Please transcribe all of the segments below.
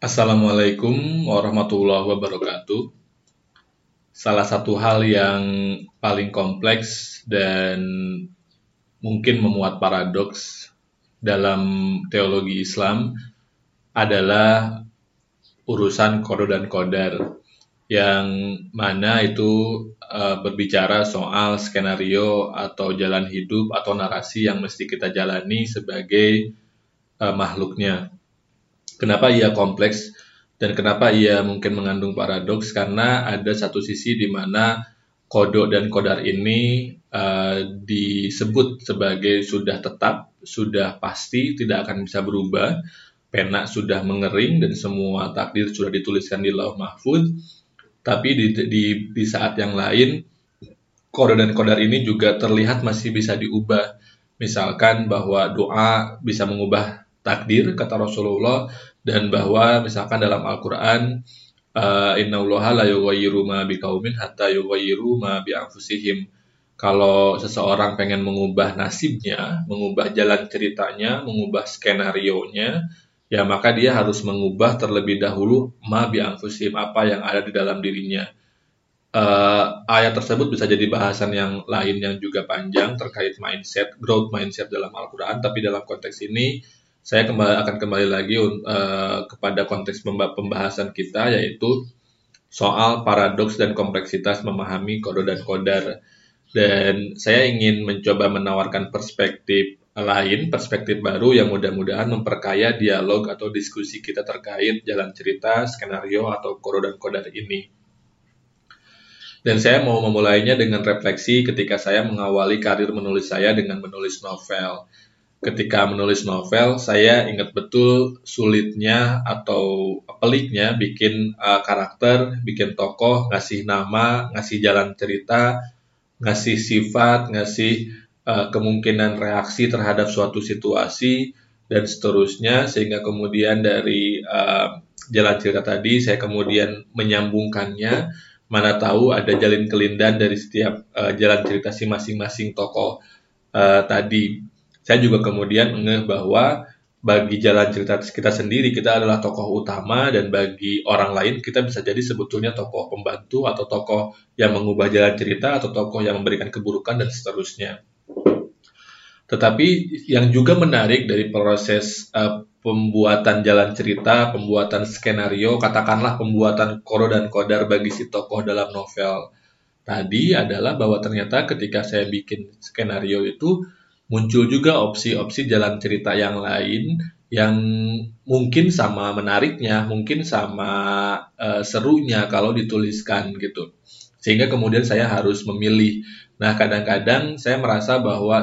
Assalamualaikum warahmatullahi wabarakatuh. Salah satu hal yang paling kompleks dan mungkin memuat paradoks dalam teologi Islam adalah urusan qada dan qadar, yang mana itu berbicara soal skenario atau jalan hidup atau narasi yang mesti kita jalani sebagai makhluknya. Kenapa ia kompleks dan kenapa ia mungkin mengandung paradoks? Karena ada satu sisi di mana qada dan qadar ini disebut sebagai sudah tetap, sudah pasti, tidak akan bisa berubah. Pena sudah mengering dan semua takdir sudah dituliskan di Lauh Mahfuz. Tapi di saat yang lain, qada dan qadar ini juga terlihat masih bisa diubah. Misalkan bahwa doa bisa mengubah takdir, kata Rasulullah, dan bahwa misalkan dalam Al-Quran innallaha la yughayyiru ma biqaumin hatta yughayyiru ma bi anfusihim. Kalau seseorang pengen mengubah nasibnya, mengubah jalan ceritanya, mengubah skenarionya, ya maka dia harus mengubah terlebih dahulu ma bi anfusihim, apa yang ada di dalam dirinya. Ayat tersebut bisa jadi bahasan yang lain yang juga panjang terkait mindset, growth mindset dalam Al-Quran, tapi dalam konteks ini saya akan kembali lagi kepada konteks pembahasan kita, yaitu soal paradoks dan kompleksitas memahami qada dan qadar. Dan saya ingin mencoba menawarkan perspektif lain, perspektif baru yang mudah-mudahan memperkaya dialog atau diskusi kita terkait jalan cerita, skenario, atau qada dan qadar ini. Dan saya mau memulainya dengan refleksi ketika saya mengawali karir menulis saya dengan menulis novel. Ketika menulis novel, saya ingat betul sulitnya atau peliknya bikin karakter, bikin tokoh, ngasih nama, ngasih jalan cerita, ngasih sifat, ngasih kemungkinan reaksi terhadap suatu situasi, dan seterusnya. Sehingga kemudian dari jalan cerita tadi, saya kemudian menyambungkannya, mana tahu ada jalin kelindan dari setiap jalan cerita si masing-masing tokoh tadi. Saya juga kemudian ngeh bahwa bagi jalan cerita kita sendiri, kita adalah tokoh utama, dan bagi orang lain kita bisa jadi sebetulnya tokoh pembantu atau tokoh yang mengubah jalan cerita atau tokoh yang memberikan keburukan dan seterusnya. Tetapi yang juga menarik dari proses pembuatan jalan cerita, pembuatan skenario, katakanlah pembuatan qada dan qadar bagi si tokoh dalam novel tadi adalah bahwa ternyata ketika saya bikin skenario itu, muncul juga opsi-opsi jalan cerita yang lain yang mungkin sama menariknya, mungkin sama serunya kalau dituliskan gitu. Sehingga kemudian saya harus memilih. Nah, kadang-kadang saya merasa bahwa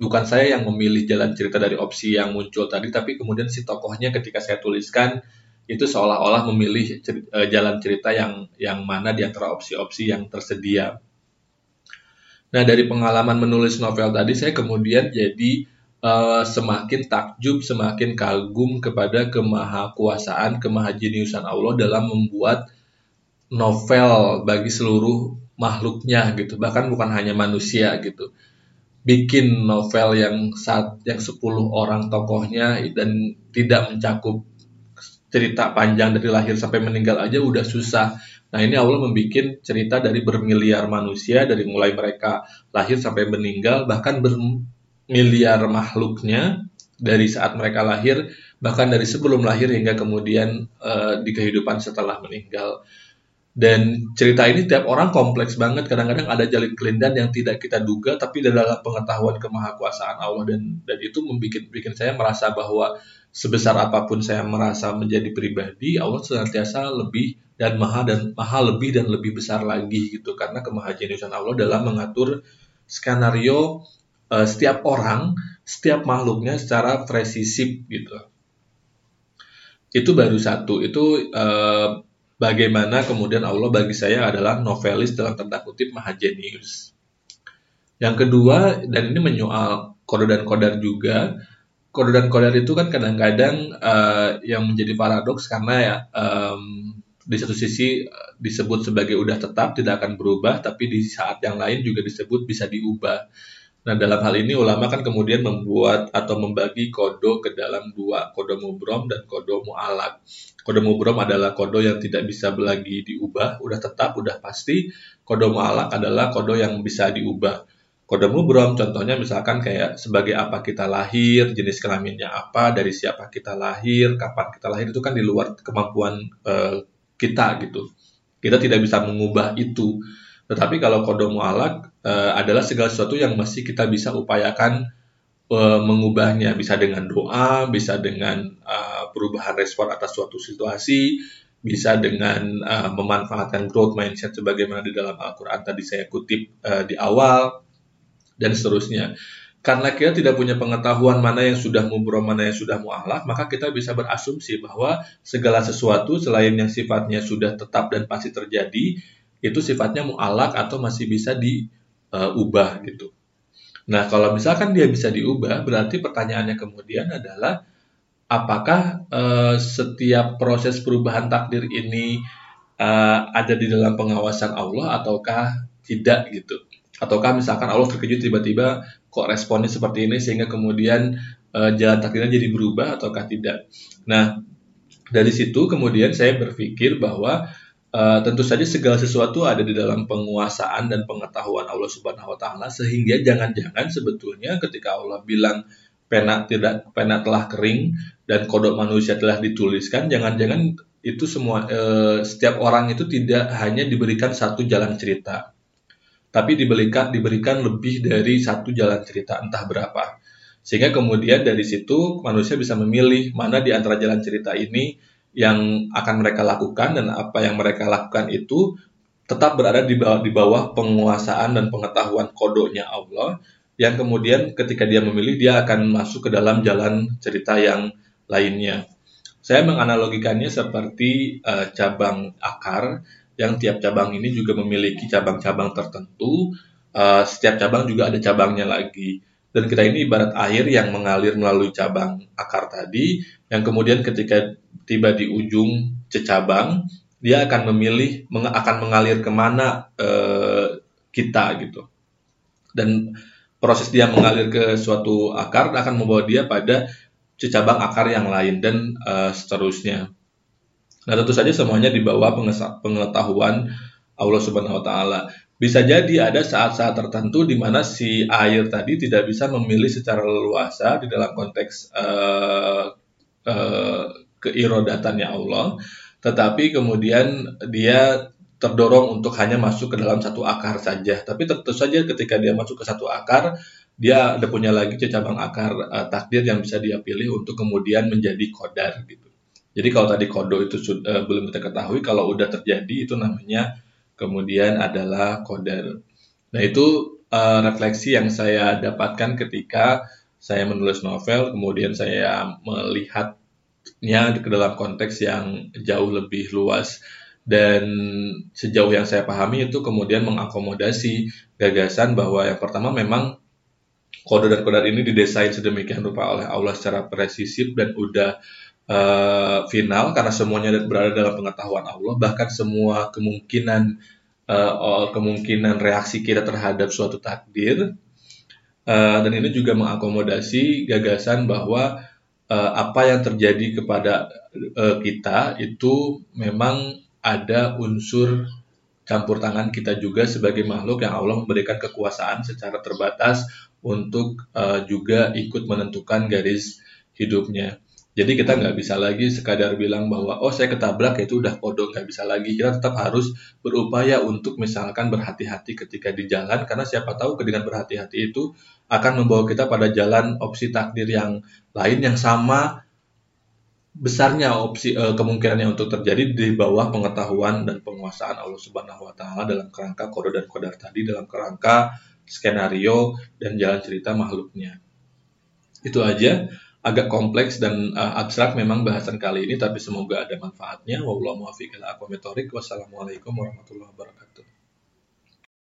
bukan saya yang memilih jalan cerita dari opsi yang muncul tadi, tapi kemudian si tokohnya ketika saya tuliskan itu seolah-olah memilih jalan cerita yang mana di antara opsi-opsi yang tersedia. Nah, dari pengalaman menulis novel tadi, saya kemudian jadi semakin takjub, semakin kagum kepada kemahakuasaan, kemahajeniusan Allah dalam membuat novel bagi seluruh makhluknya gitu, bahkan bukan hanya manusia gitu. Bikin novel yang 10 orang tokohnya dan tidak mencakup cerita panjang dari lahir sampai meninggal aja udah susah. Nah, ini Allah membuat cerita dari bermiliar manusia, dari mulai mereka lahir sampai meninggal, bahkan bermiliar makhluknya dari saat mereka lahir, bahkan dari sebelum lahir hingga kemudian di kehidupan setelah meninggal. Dan cerita ini tiap orang kompleks banget, kadang-kadang ada jalin kelindan yang tidak kita duga, tapi dalam pengetahuan kemahakuasaan Allah, dan itu membuat saya merasa bahwa sebesar apapun saya merasa menjadi pribadi, Allah senantiasa lebih dan maha lebih besar lagi gitu, karena kemahajeniusan Allah dalam mengatur skenario setiap orang, setiap makhluknya secara presisi gitu. Itu baru satu, itu bagaimana kemudian Allah bagi saya adalah novelis dalam tanda kutip mahajenius. Yang kedua, dan ini menyoal qada dan qadar juga. Qada dan qadar itu kan kadang-kadang yang menjadi paradoks, karena ya di satu sisi disebut sebagai udah tetap, tidak akan berubah, tapi di saat yang lain juga disebut bisa diubah. Nah, dalam hal ini ulama kan kemudian membuat atau membagi kodo ke dalam dua, kodo mubrom dan kodo mu'alak. Kodo mubrom adalah kodo yang tidak bisa lagi diubah, udah tetap, udah pasti. Kodo mu'alak adalah kodo yang bisa diubah. Kodo mubrom contohnya misalkan kayak sebagai apa kita lahir, jenis kelaminnya apa, dari siapa kita lahir, kapan kita lahir, itu kan di luar kemampuan kita gitu. Kita tidak bisa mengubah itu. Tetapi kalau qadar mu'allaq adalah segala sesuatu yang masih kita bisa upayakan mengubahnya. Bisa dengan doa, bisa dengan perubahan respon atas suatu situasi, bisa dengan memanfaatkan growth mindset sebagaimana di dalam Al-Quran tadi saya kutip di awal, dan seterusnya. Karena kita tidak punya pengetahuan mana yang sudah mubrom, mana yang sudah mu'alaf, maka kita bisa berasumsi bahwa segala sesuatu selain yang sifatnya sudah tetap dan pasti terjadi, itu sifatnya mu'alak atau masih bisa diubah gitu. Nah, kalau misalkan dia bisa diubah, berarti pertanyaannya kemudian adalah apakah setiap proses perubahan takdir ini ada di dalam pengawasan Allah ataukah tidak gitu? Ataukah misalkan Allah terkejut tiba-tiba kok responnya seperti ini sehingga kemudian jalan takdirnya jadi berubah ataukah tidak? Nah, dari situ kemudian saya berpikir bahwa tentu saja segala sesuatu ada di dalam penguasaan dan pengetahuan Allah Subhanahu wa taala, sehingga jangan-jangan sebetulnya ketika Allah bilang pena telah kering dan kodok manusia telah dituliskan, jangan-jangan itu semua setiap orang itu tidak hanya diberikan satu jalan cerita, tapi diberikan lebih dari satu jalan cerita entah berapa. Sehingga kemudian dari situ manusia bisa memilih mana di antara jalan cerita ini yang akan mereka lakukan, dan apa yang mereka lakukan itu tetap berada di bawah penguasaan dan pengetahuan kodonya Allah, yang kemudian ketika dia memilih, dia akan masuk ke dalam jalan cerita yang lainnya. Saya menganalogikannya seperti cabang akar, yang tiap cabang ini juga memiliki cabang-cabang tertentu, setiap cabang juga ada cabangnya lagi. Dan kita ini ibarat air yang mengalir melalui cabang akar tadi, yang kemudian ketika tiba di ujung cabang, dia akan memilih akan mengalir kemana kita gitu. Dan proses dia mengalir ke suatu akar akan membawa dia pada cabang akar yang lain dan seterusnya. Nah, tentu saja semuanya di bawah pengetahuan Allah Subhanahu wa taala. Bisa jadi ada saat-saat tertentu di mana si air tadi tidak bisa memilih secara leluasa di dalam konteks keirodatannya Allah, tetapi kemudian dia terdorong untuk hanya masuk ke dalam satu akar saja. Tapi tentu saja ketika dia masuk ke satu akar, dia ada punya lagi cabang akar takdir yang bisa dia pilih untuk kemudian menjadi qadar gitu. Jadi kalau tadi qadar itu belum kita ketahui, kalau udah terjadi itu namanya kemudian adalah qadar. Nah, itu refleksi yang saya dapatkan ketika saya menulis novel, kemudian saya melihatnya ke dalam konteks yang jauh lebih luas. Dan sejauh yang saya pahami itu kemudian mengakomodasi gagasan bahwa yang pertama memang qadar dan qadar ini didesain sedemikian rupa oleh Allah secara presisi dan udah final, karena semuanya berada dalam pengetahuan Allah. Bahkan semua kemungkinan reaksi kita terhadap suatu takdir, dan ini juga mengakomodasi gagasan bahwa apa yang terjadi kepada kita itu memang ada unsur campur tangan kita juga sebagai makhluk yang Allah memberikan kekuasaan secara terbatas untuk juga ikut menentukan garis hidupnya. Jadi kita nggak bisa lagi sekadar bilang bahwa oh saya ketabrak itu udah kodok, nggak bisa lagi. Kita tetap harus berupaya untuk misalkan berhati-hati ketika di jalan, karena siapa tahu dengan berhati-hati itu akan membawa kita pada jalan opsi takdir yang lain yang sama besarnya opsi kemungkinannya untuk terjadi di bawah pengetahuan dan penguasaan Allah Subhanahu wa taala dalam kerangka qadar dan qadar tadi, dalam kerangka skenario dan jalan cerita makhluknya. Itu aja. Agak kompleks dan abstrak memang bahasan kali ini, tapi semoga ada manfaatnya. Wassalamualaikum warahmatullahi wabarakatuh.